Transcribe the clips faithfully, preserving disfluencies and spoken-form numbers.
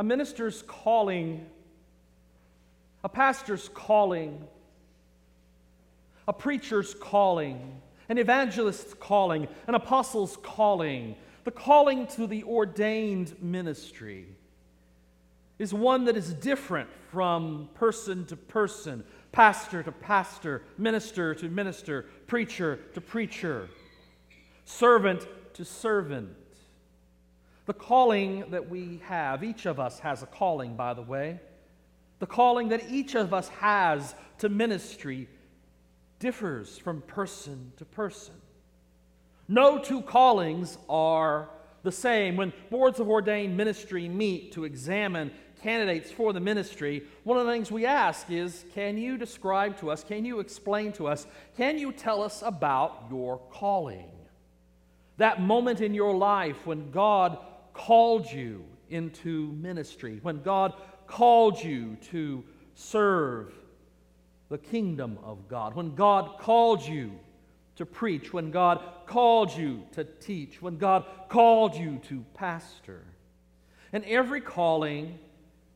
a minister's calling, a pastor's calling, a preacher's calling, an evangelist's calling, an apostle's calling, the calling to the ordained ministry is one that is different from person to person, pastor to pastor, minister to minister, preacher to preacher, servant to servant. The calling that we have, each of us has a calling, by the way, the calling that each of us has to ministry differs from person to person. No two callings are the same. When boards of ordained ministry meet to examine candidates for the ministry, one of the things we ask is, can you describe to us, can you explain to us, can you tell us about your calling? That moment in your life when God called you into ministry, when God called you to serve the kingdom of God, when God called you to preach, when God called you to teach, when God called you to pastor. And every calling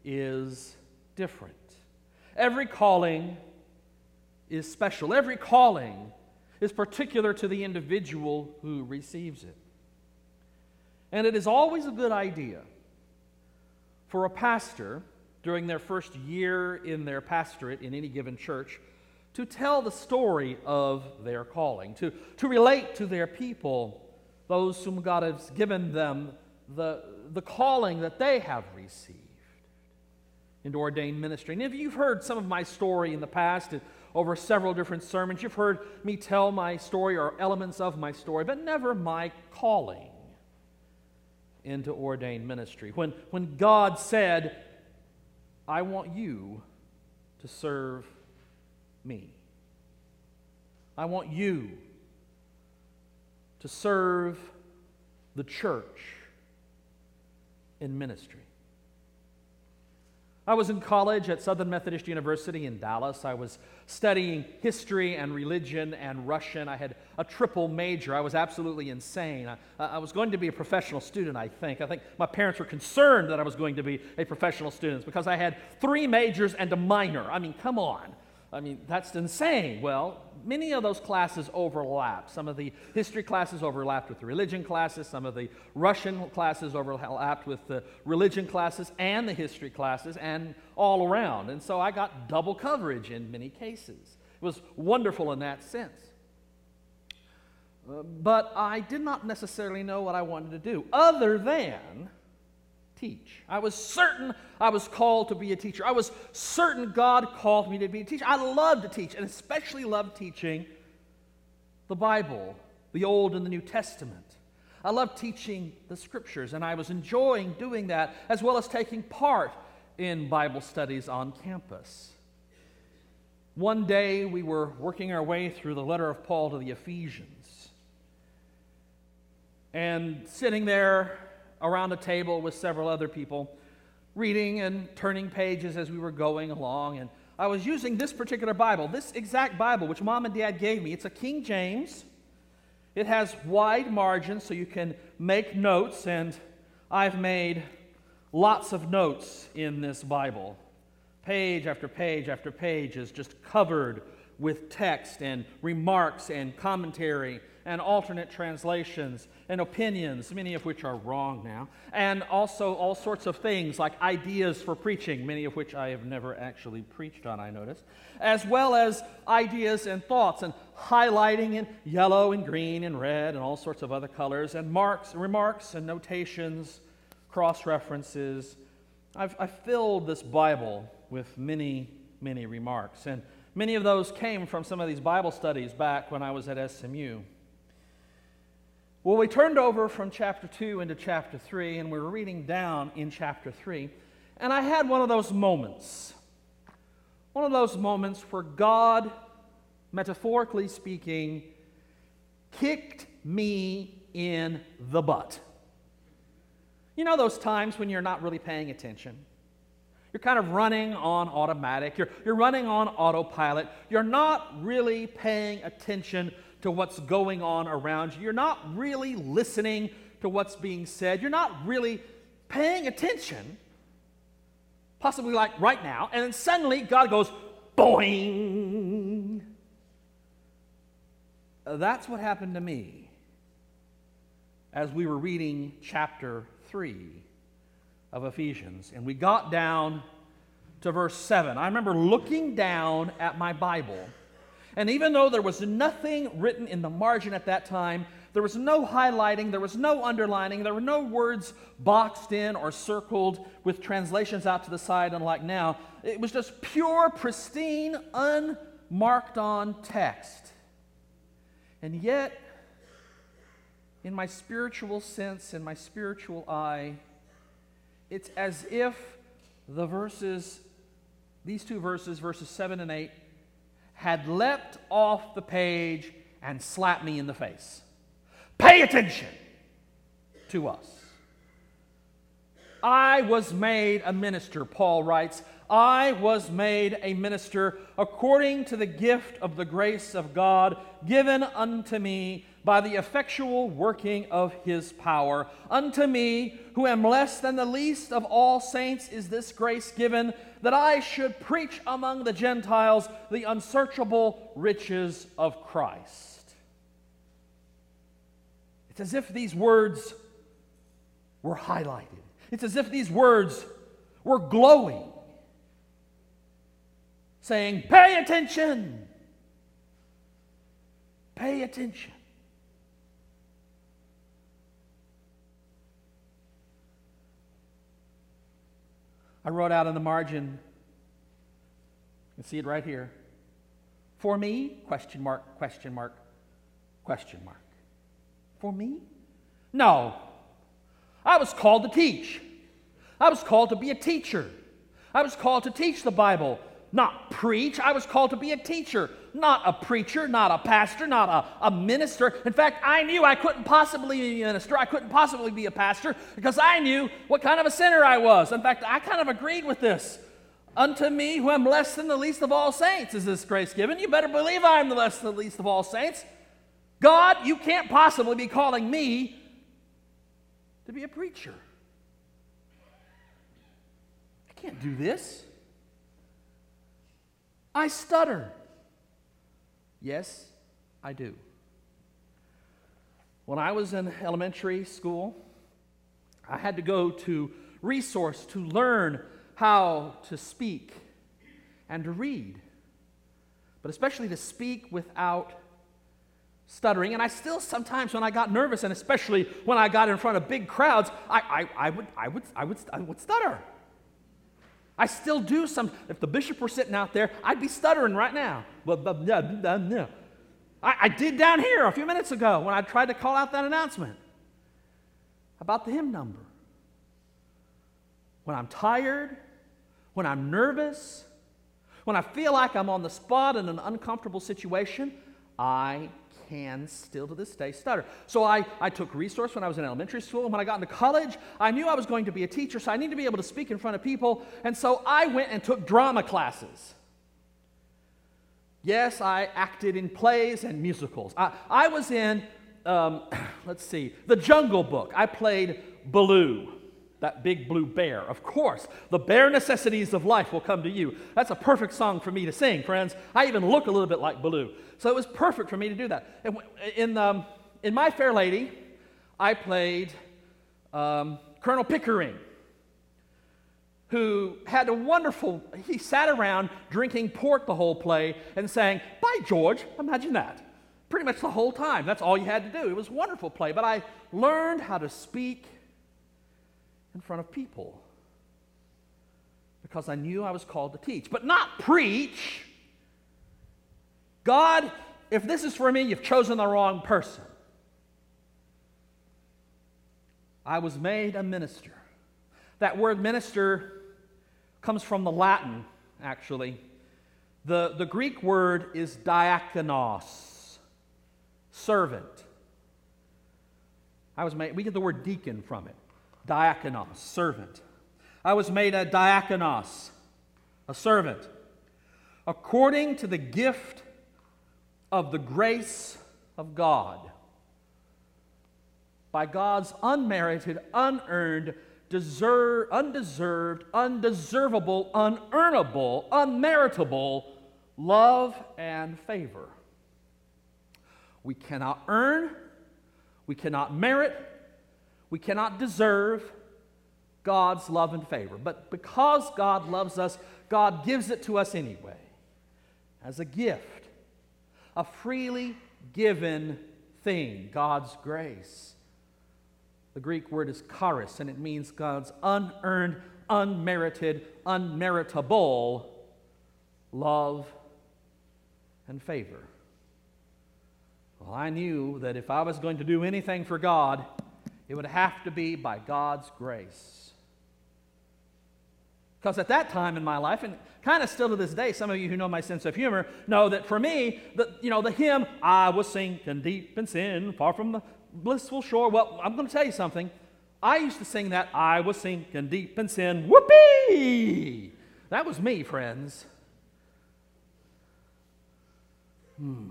is different. Every calling is special. Every calling is particular to the individual who receives it. And it is always a good idea for a pastor, during their first year in their pastorate in any given church, to tell the story of their calling, to, to relate to their people, those whom God has given them, the, the calling that they have received into ordained ministry. And if you've heard some of my story in the past, over several different sermons, you've heard me tell my story or elements of my story, but never my calling into ordained ministry. When, when God said, I want you to serve me. I want you to serve the church in ministry. I was in college at Southern Methodist University in Dallas. I was studying history and religion and Russian. I had a triple major. I was absolutely insane. I, I was going to be a professional student, I think. I think my parents were concerned that I was going to be a professional student because I had three majors and a minor. I mean, come on. I mean, that's insane. Well, many of those classes overlap. Some of the history classes overlapped with the religion classes. Some of the Russian classes overlapped with the religion classes and the history classes and all around. And so I got double coverage in many cases. It was wonderful in that sense. But I did not necessarily know what I wanted to do other than teach. I was certain I was called to be a teacher. I was certain God called me to be a teacher. I loved to teach, and especially loved teaching the Bible, the Old and the New Testament. I loved teaching the Scriptures, and I was enjoying doing that, as well as taking part in Bible studies on campus. One day, we were working our way through the letter of Paul to the Ephesians, and sitting there around a table with several other people, reading and turning pages as we were going along. And I was using this particular Bible, this exact Bible, which Mom and Dad gave me. It's a King James. It has wide margins so you can make notes, and I've made lots of notes in this Bible. Page after page after page is just covered with text and remarks and commentary and alternate translations and opinions, many of which are wrong now, and also all sorts of things like ideas for preaching, many of which I have never actually preached on, I noticed, as well as ideas and thoughts and highlighting in yellow and green and red and all sorts of other colors and marks, remarks and notations, cross-references. I've, I've filled this Bible with many, many remarks, and many of those came from some of these Bible studies back when I was at S M U. Well, we turned over from chapter two into chapter three, and we were reading down in chapter three, and I had one of those moments, one of those moments where God, metaphorically speaking, kicked me in the butt. You know those times when you're not really paying attention? You're kind of running on automatic, you're, you're running on autopilot, you're not really paying attention to what's going on around you. You're not really listening to what's being said. You're not really paying attention possibly like right now, and then suddenly God goes, boing. That's what happened to me as we were reading chapter three of Ephesians, and we got down to verse seven. I remember looking down at my Bible, and even though there was nothing written in the margin at that time, there was no highlighting, there was no underlining, there were no words boxed in or circled with translations out to the side, unlike now. It was just pure, pristine, unmarked on text. And yet, in my spiritual sense, in my spiritual eye, it's as if the verses, these two verses, verses seven and eight, had leapt off the page and slapped me in the face. Pay attention to us. I was made a minister, Paul writes. I was made a minister according to the gift of the grace of God given unto me by the effectual working of his power. Unto me, who am less than the least of all saints, is this grace given, that I should preach among the Gentiles the unsearchable riches of Christ. It's as if these words were highlighted. It's as if these words were glowing, saying, pay attention. Pay attention. I wrote out in the margin, you can see it right here, for me, question mark, question mark, question mark. For me? No. I was called to teach. I was called to be a teacher. I was called to teach the Bible, not preach. I was called to be a teacher, not a preacher, not a pastor, not a, a minister. In fact, I knew I couldn't possibly be a minister. I couldn't possibly be a pastor because I knew what kind of a sinner I was. In fact, I kind of agreed with this. Unto me, who am less than the least of all saints, is this grace given. You better believe I am the less than the least of all saints. God, you can't possibly be calling me to be a preacher. I can't do this. I stutter. Yes, I do. When I was in elementary school, I had to go to resource to learn how to speak and to read, but especially to speak without stuttering, and I still sometimes, when I got nervous, and especially when I got in front of big crowds, I, I, I would, I would, I would, I would stutter. I still do some. If the bishop were sitting out there, I'd be stuttering right now. But I, I did down here a few minutes ago when I tried to call out that announcement about the hymn number. When I'm tired, when I'm nervous, when I feel like I'm on the spot in an uncomfortable situation, I. can still to this day stutter. So I, I took resource when I was in elementary school, and when I got into college, I knew I was going to be a teacher, so I needed to be able to speak in front of people, and so I went and took drama classes. Yes, I acted in plays and musicals. I, I was in, um, let's see, The Jungle Book. I played Baloo, that big blue bear. Of course, the bare necessities of life will come to you. That's a perfect song for me to sing, friends. I even look a little bit like Baloo. So it was perfect for me to do that. And in, um, in My Fair Lady, I played um, Colonel Pickering, who had a wonderful, he sat around drinking port the whole play and saying, by George, imagine that. Pretty much the whole time. That's all you had to do. It was a wonderful play. But I learned how to speak in front of people because I knew I was called to teach, but not preach. God, if this is for me, you've chosen the wrong person. I was made a minister. That word minister comes from the Latin, actually. The, the Greek word is diakonos, servant. I was made, we get the word deacon from it. Diakonos, servant. I was made a diakonos, a servant, according to the gift of the grace of God, by God's unmerited, unearned deserve, undeserved, undeservable, unearnable, unmeritable love and favor. We cannot earn, we cannot merit, we cannot deserve God's love and favor. But because God loves us, God gives it to us anyway, as a gift, a freely given thing, God's grace. The Greek word is charis, and it means God's unearned, unmerited, unmeritable love and favor. Well, I knew that if I was going to do anything for God, it would have to be by God's grace. Because at that time in my life, and kind of still to this day, some of you who know my sense of humor know that for me, the, you know, the hymn, I was sinking deep in sin, far from the blissful shore. Well, I'm going to tell you something. I used to sing that, I was sinking deep in sin, whoopee! That was me, friends. Hmm.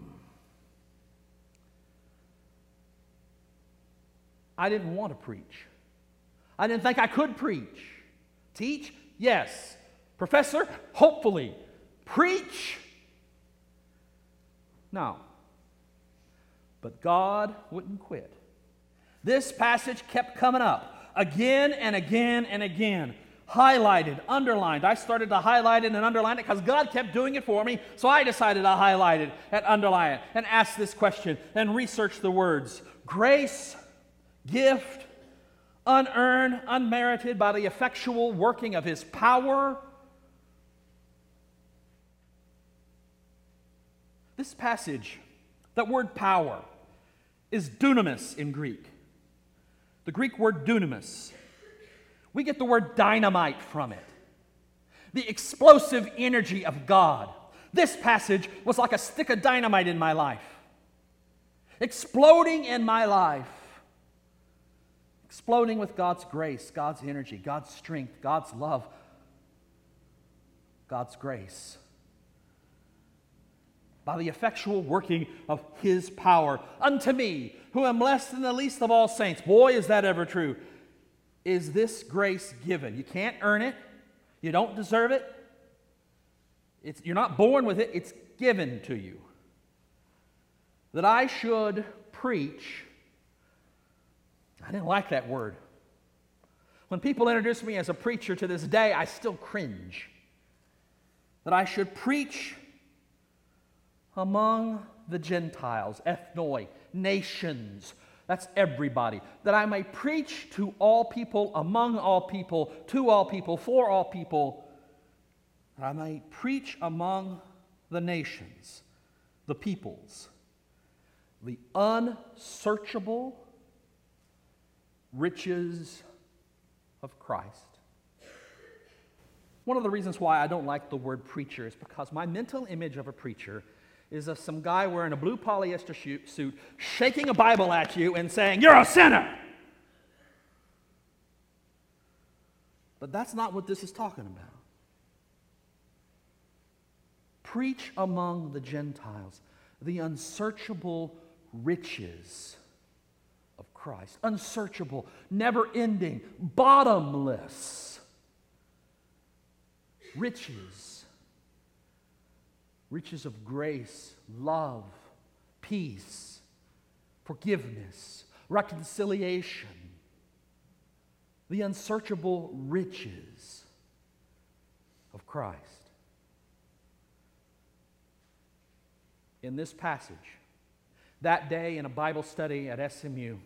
I didn't want to preach. I didn't think I could preach. Teach? Yes. Professor? Hopefully. Preach? No. But God wouldn't quit. This passage kept coming up again and again and again. Highlighted, underlined. I started to highlight it and underline it because God kept doing it for me, so I decided to highlight it and underline it and ask this question and research the words. Grace, gift, unearned, unmerited by the effectual working of His power. This passage, that word power, is dunamis in Greek. The Greek word dunamis. We get the word dynamite from it. The explosive energy of God. This passage was like a stick of dynamite in my life. Exploding in my life. Exploding with God's grace, God's energy, God's strength, God's love, God's grace. By the effectual working of His power. Unto me, who am less than the least of all saints. Boy, is that ever true. Is this grace given? You can't earn it. You don't deserve it. It's, you're not born with it. It's given to you. That I should preach. I didn't like that word. When people introduce me as a preacher to this day, I still cringe. That I should preach among the Gentiles, ethnoi, nations. That's everybody. That I may preach to all people, among all people, to all people, for all people. That I may preach among the nations, the peoples, the unsearchable riches of Christ. One of the reasons why I don't like the word preacher is because my mental image of a preacher is of some guy wearing a blue polyester suit, shaking a Bible at you and saying, "You're a sinner!" But that's not what this is talking about. Preach among the Gentiles the unsearchable riches of Christ. Unsearchable, never-ending, bottomless riches. Riches of grace, love, peace, forgiveness, reconciliation. The unsearchable riches of Christ. In this passage, that day in a Bible study at S M U,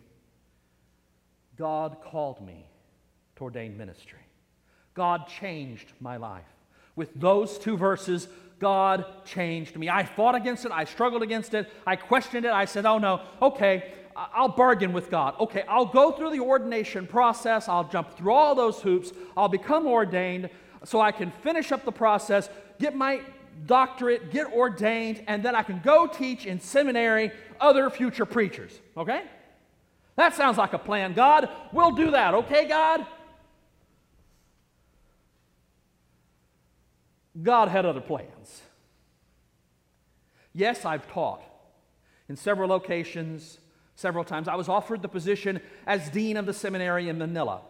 God called me to ordained ministry. God changed my life. With those two verses, God changed me. I fought against it. I struggled against it. I questioned it. I said, oh no, okay, I'll bargain with God. Okay, I'll go through the ordination process. I'll jump through all those hoops. I'll become ordained so I can finish up the process, get my doctorate, get ordained, and then I can go teach in seminary other future preachers. Okay? That sounds like a plan, God. We'll do that, okay, God? God had other plans. Yes, I've taught in several locations, several times. I was offered the position as dean of the seminary in Manila.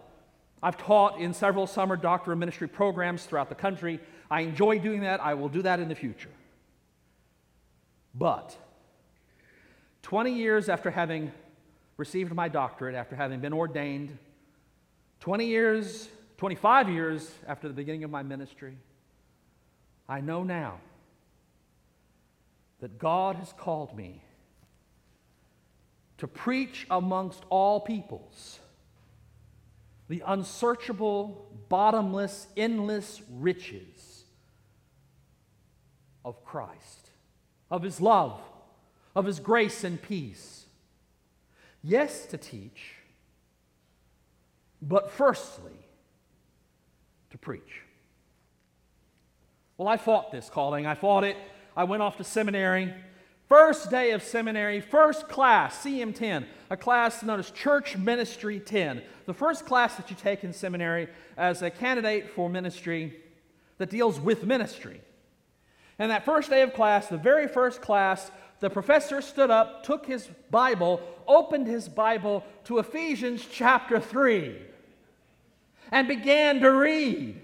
I've taught in several summer doctoral ministry programs throughout the country. I enjoy doing that. I will do that in the future. But twenty years after having received my doctorate, after having been ordained, twenty years, twenty-five years after the beginning of my ministry, I know now that God has called me to preach amongst all peoples the unsearchable, bottomless, endless riches of Christ, of His love, of His grace and peace. Yes, to teach, but firstly, to preach. Well, I fought this calling. I fought it. I went off to seminary. First day of seminary, first class, C M ten, a class known as Church Ministry ten. The first class that you take in seminary as a candidate for ministry that deals with ministry. And that first day of class, the very first class, the professor stood up, took his Bible, opened his Bible to Ephesians chapter three, and began to read.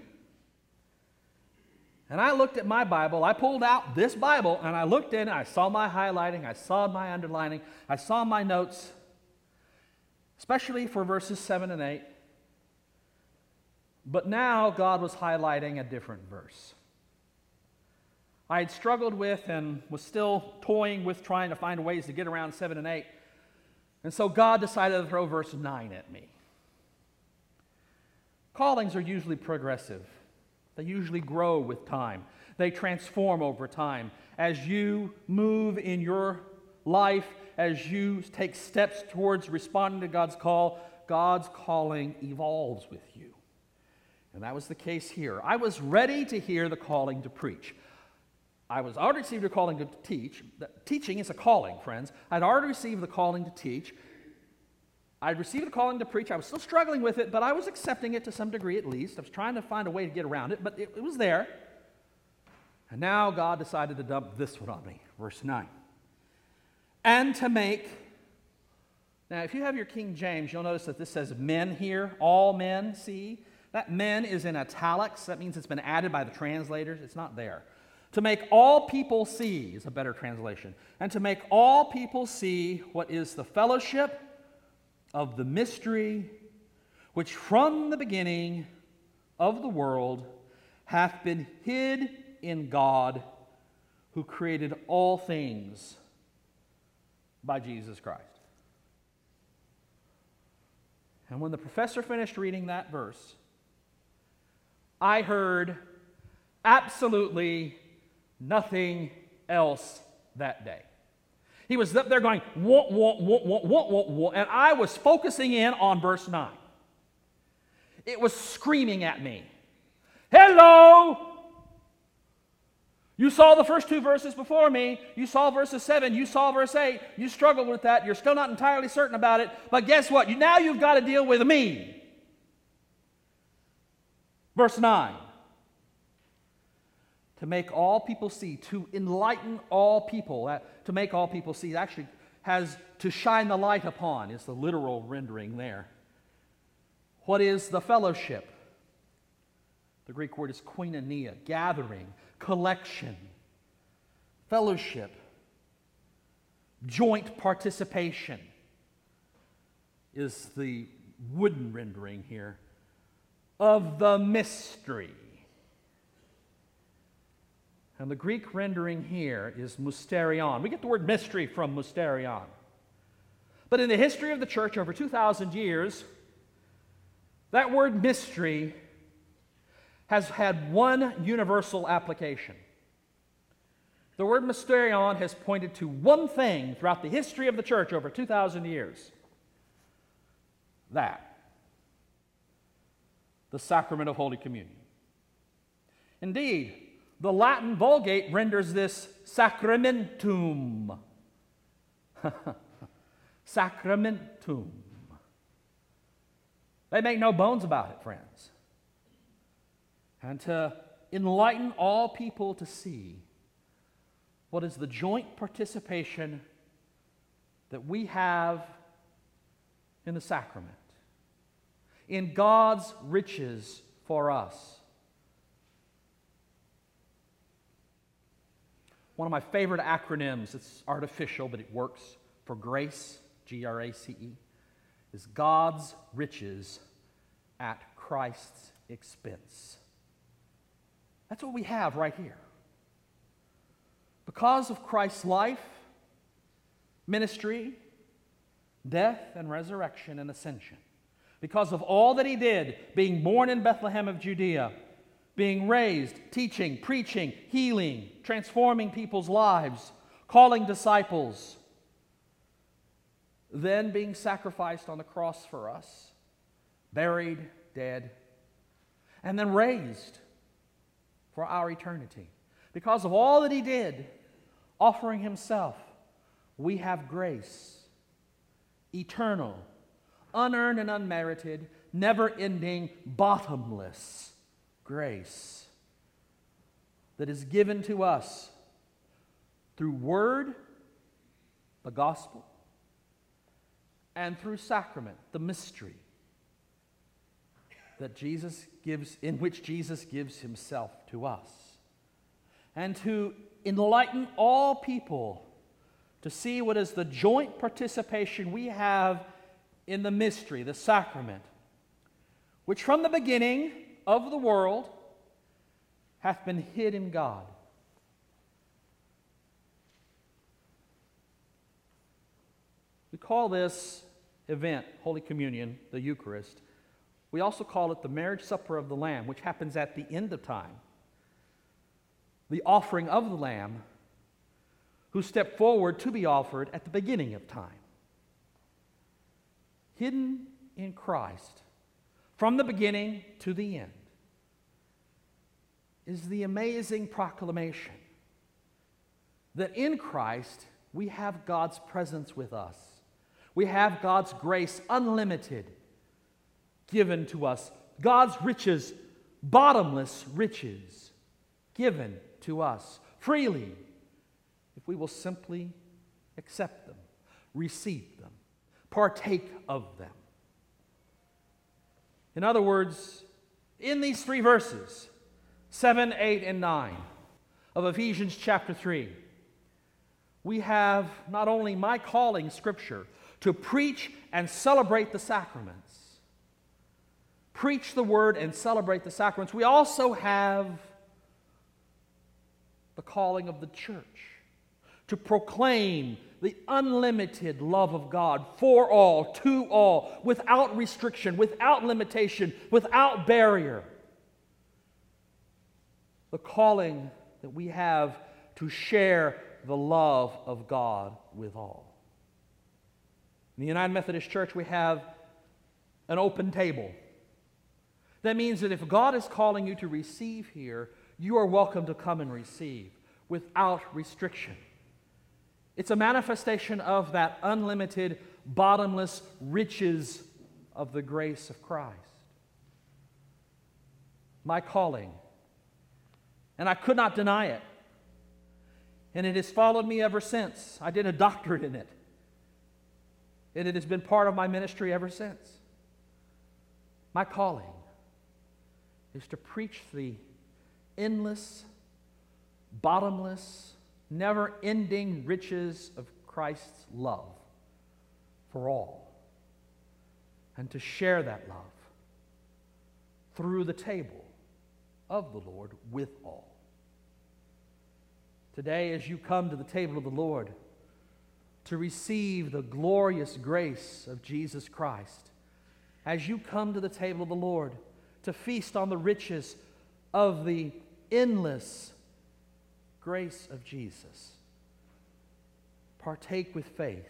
And I looked at my Bible, I pulled out this Bible, and I looked in, I saw my highlighting, I saw my underlining, I saw my notes, especially for verses seven and eight. But now God was highlighting a different verse. I had struggled with and was still toying with trying to find ways to get around seven and eight. And so God decided to throw verse nine at me. Callings are usually progressive. They usually grow with time. They transform over time. As you move in your life, as you take steps towards responding to God's call, God's calling evolves with you. And that was the case here. I was ready to hear the calling to preach. I was already received a calling to teach. Teaching is a calling, friends. I'd already received the calling to teach. I'd received a calling to preach. I was still struggling with it, but I was accepting it to some degree at least. I was trying to find a way to get around it, but it, it was there. And now God decided to dump this one on me, verse nine. And to make... Now, if you have your King James, you'll notice that this says men here, all men, see? That men is in italics. That means it's been added by the translators. It's not there. To make all people see is a better translation. And to make all people see what is the fellowship of the mystery which from the beginning of the world hath been hid in God, who created all things by Jesus Christ. And when the professor finished reading that verse, I heard absolutely nothing else that day. He was up there going, wah, wah, wah, wah, wah, wah, wah, and I was focusing in on verse nine. It was screaming at me. Hello! You saw the first two verses before me. You saw verses seven. You saw verse eight. You struggled with that. You're still not entirely certain about it. But guess what? You, now you've got to deal with me. Verse nine. To make all people see, to enlighten all people, uh, to make all people see, actually has to shine the light upon, is the literal rendering there. What is the fellowship? The Greek word is koinonia, gathering, collection, fellowship, joint participation is the wooden rendering here of the mystery. And the Greek rendering here is mysterion. We get the word mystery from mysterion. But in the history of the church, over two thousand years, that word mystery has had one universal application. The word mysterion has pointed to one thing throughout the history of the church over two thousand years. That. The sacrament of Holy Communion. Indeed, the Latin Vulgate renders this sacramentum. Sacramentum. They make no bones about it, friends. And to enlighten all people to see what is the joint participation that we have in the sacrament. in God's riches for us. One of my favorite acronyms, it's artificial, but it works, for grace, G R A C E, is God's riches at Christ's expense. That's what we have right here. Because of Christ's life, ministry, death, and resurrection and ascension, because of all that he did, being born in Bethlehem of Judea, being raised, teaching, preaching, healing, transforming people's lives, calling disciples, then being sacrificed on the cross for us, buried, dead, and then raised for our eternity. Because of all that he did, offering himself, we have grace, eternal, unearned and unmerited, never-ending, bottomless grace that is given to us through word, the gospel, and through sacrament, the mystery that Jesus gives, in which Jesus gives himself to us, and to enlighten all people to see what is the joint participation we have in the mystery, the sacrament, which from the beginning of the world hath been hid in God. We call this event, Holy Communion, the Eucharist. We also call it the marriage supper of the Lamb, which happens at the end of time. The offering of the Lamb, who stepped forward to be offered at the beginning of time. Hidden in Christ, from the beginning to the end, is the amazing proclamation that in Christ we have God's presence with us. We have God's grace unlimited given to us. God's riches, bottomless riches, given to us freely if we will simply accept them, receive them, partake of them. In other words, in these three verses, seven, eight, and nine of Ephesians chapter three, we have not only my calling, Scripture, to preach and celebrate the sacraments, preach the word and celebrate the sacraments, we also have the calling of the church to proclaim the unlimited love of God for all, to all, without restriction, without limitation, without barrier. The calling that we have to share the love of God with all. In the United Methodist Church, we have an open table. That means that if God is calling you to receive here, you are welcome to come and receive without restriction. It's a manifestation of that unlimited, bottomless riches of the grace of Christ. My calling, and I could not deny it, and it has followed me ever since. I did a doctorate in it, and it has been part of my ministry ever since. My calling is to preach the endless, bottomless, never-ending riches of Christ's love for all, and to share that love through the table of the Lord with all. Today, as you come to the table of the Lord to receive the glorious grace of Jesus Christ, as you come to the table of the Lord to feast on the riches of the endless grace of Jesus, partake with faith.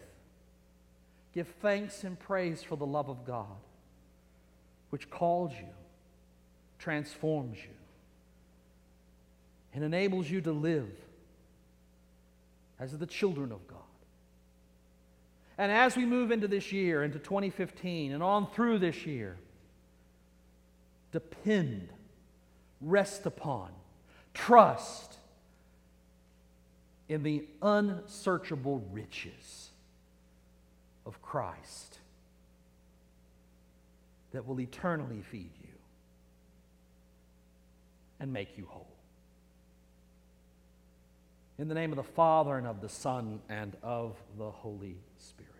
Give thanks and praise for the love of God, which calls you, transforms you, and enables you to live as the children of God. And as we move into this year, into twenty fifteen, and on through this year, depend, rest upon, trust in the unsearchable riches of Christ that will eternally feed you and make you whole. In the name of the Father, and of the Son, and of the Holy Spirit.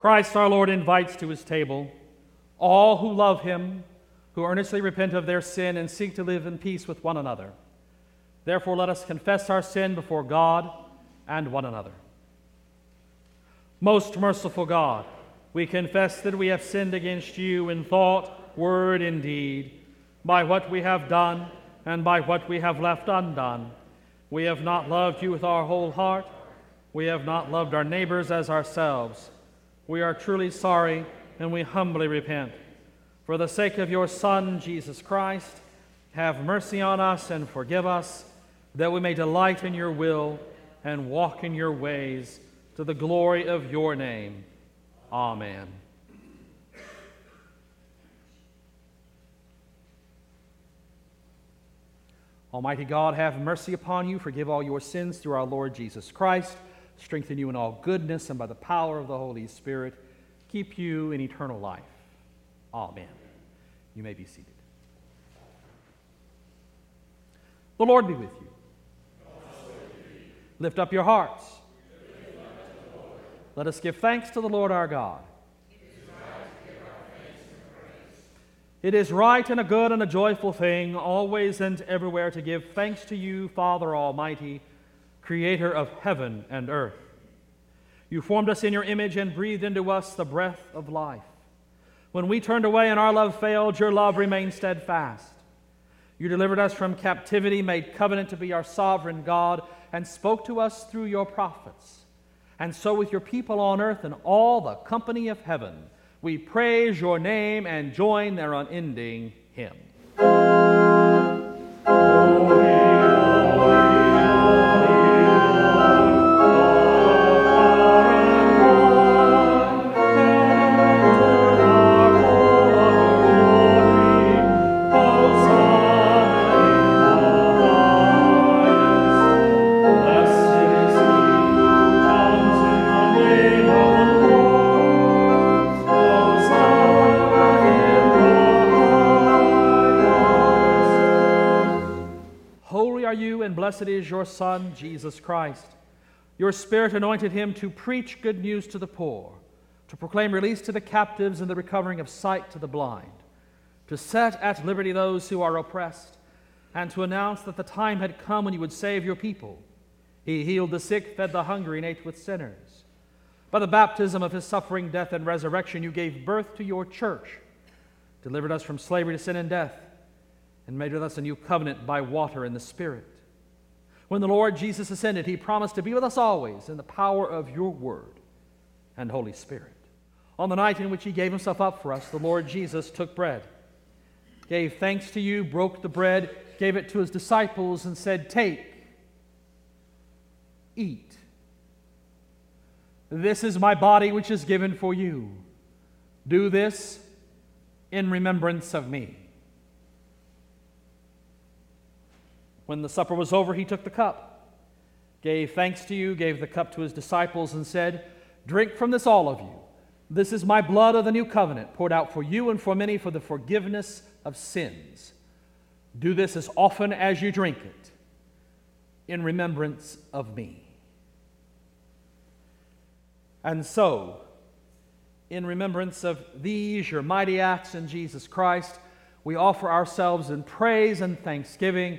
Christ our Lord invites to his table all who love him, who earnestly repent of their sin and seek to live in peace with one another. Therefore, let us confess our sin before God and one another. Most merciful God, we confess that we have sinned against you in thought, word, and deed, by what we have done and by what we have left undone. We have not loved you with our whole heart. We have not loved our neighbors as ourselves. We are truly sorry, and we humbly repent. For the sake of your Son, Jesus Christ, have mercy on us and forgive us, that we may delight in your will and walk in your ways, to the glory of your name. Amen. Almighty God, have mercy upon you, forgive all your sins through our Lord Jesus Christ, strengthen you in all goodness, and by the power of the Holy Spirit, keep you in eternal life. Amen. You may be seated. The Lord be with you. Lift up your hearts. Let us give thanks to the Lord our God. It is right and a good and a joyful thing, always and everywhere, to give thanks to you, Father Almighty, Creator of heaven and earth. You formed us in your image and breathed into us the breath of life. When we turned away and our love failed, your love remained steadfast. You delivered us from captivity, made covenant to be our sovereign God, and spoke to us through your prophets. And so with your people on earth and all the company of heaven, we praise your name and join their unending hymn. Blessed is your Son, Jesus Christ. Your Spirit anointed him to preach good news to the poor, to proclaim release to the captives and the recovering of sight to the blind, to set at liberty those who are oppressed, and to announce that the time had come when you would save your people. He healed the sick, fed the hungry, and ate with sinners. By the baptism of his suffering, death, and resurrection, you gave birth to your church, delivered us from slavery to sin and death, and made with us a new covenant by water and the Spirit. When the Lord Jesus ascended, he promised to be with us always in the power of your word and Holy Spirit. On the night in which he gave himself up for us, the Lord Jesus took bread, gave thanks to you, broke the bread, gave it to his disciples, and said, "Take, eat. This is my body which is given for you. Do this in remembrance of me." When the supper was over, he took the cup, gave thanks to you, gave the cup to his disciples, and said, "Drink from this, all of you. This is my blood of the new covenant, poured out for you and for many for the forgiveness of sins. Do this as often as you drink it, in remembrance of me." And so, in remembrance of these, your mighty acts in Jesus Christ, we offer ourselves in praise and thanksgiving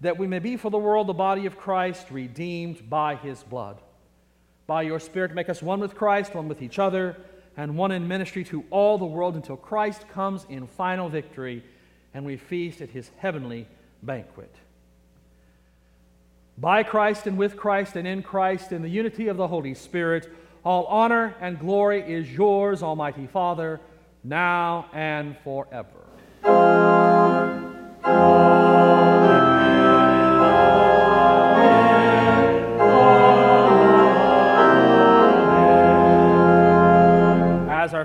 that we may be for the world the body of Christ, redeemed by his blood. By your Spirit, make us one with Christ, one with each other, and one in ministry to all the world until Christ comes in final victory and we feast at his heavenly banquet. By Christ and with Christ and in Christ, in the unity of the Holy Spirit, all honor and glory is yours, Almighty Father, now and forever. As our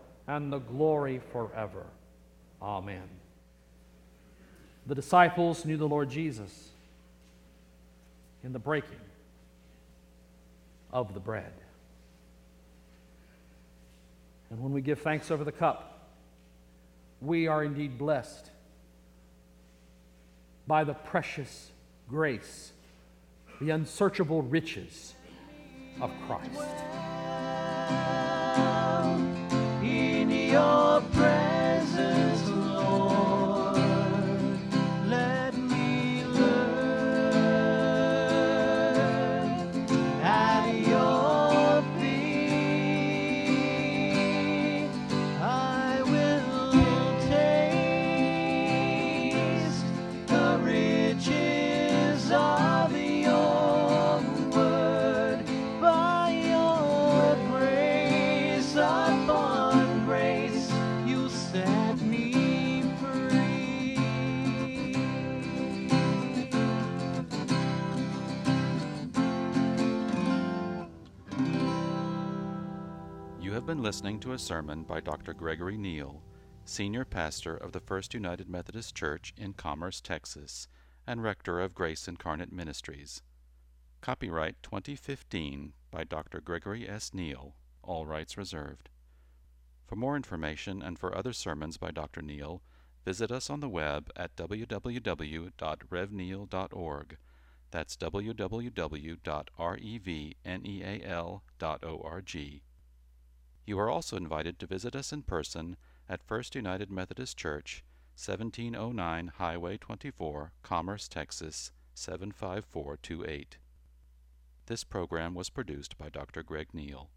and the glory forever. Amen. The disciples knew the Lord Jesus in the breaking of the bread. And when we give thanks over the cup, we are indeed blessed by the precious grace, the unsearchable riches of Christ. Your presence, Lord, let me learn at your feet. I will taste the riches of your word. By your grace, upon been listening to a sermon by Doctor Gregory Neal, Senior Pastor of the First United Methodist Church in Commerce, Texas, and Rector of Grace Incarnate Ministries. Copyright twenty fifteen by Doctor Gregory S. Neal, all rights reserved. For more information and for other sermons by Doctor Neal, visit us on the web at w w w dot rev neal dot org. That's w w w dot rev neal dot org. You are also invited to visit us in person at First United Methodist Church, seventeen oh nine Highway twenty-four, Commerce, Texas, seven five four two eight. This program was produced by Doctor Greg Neal.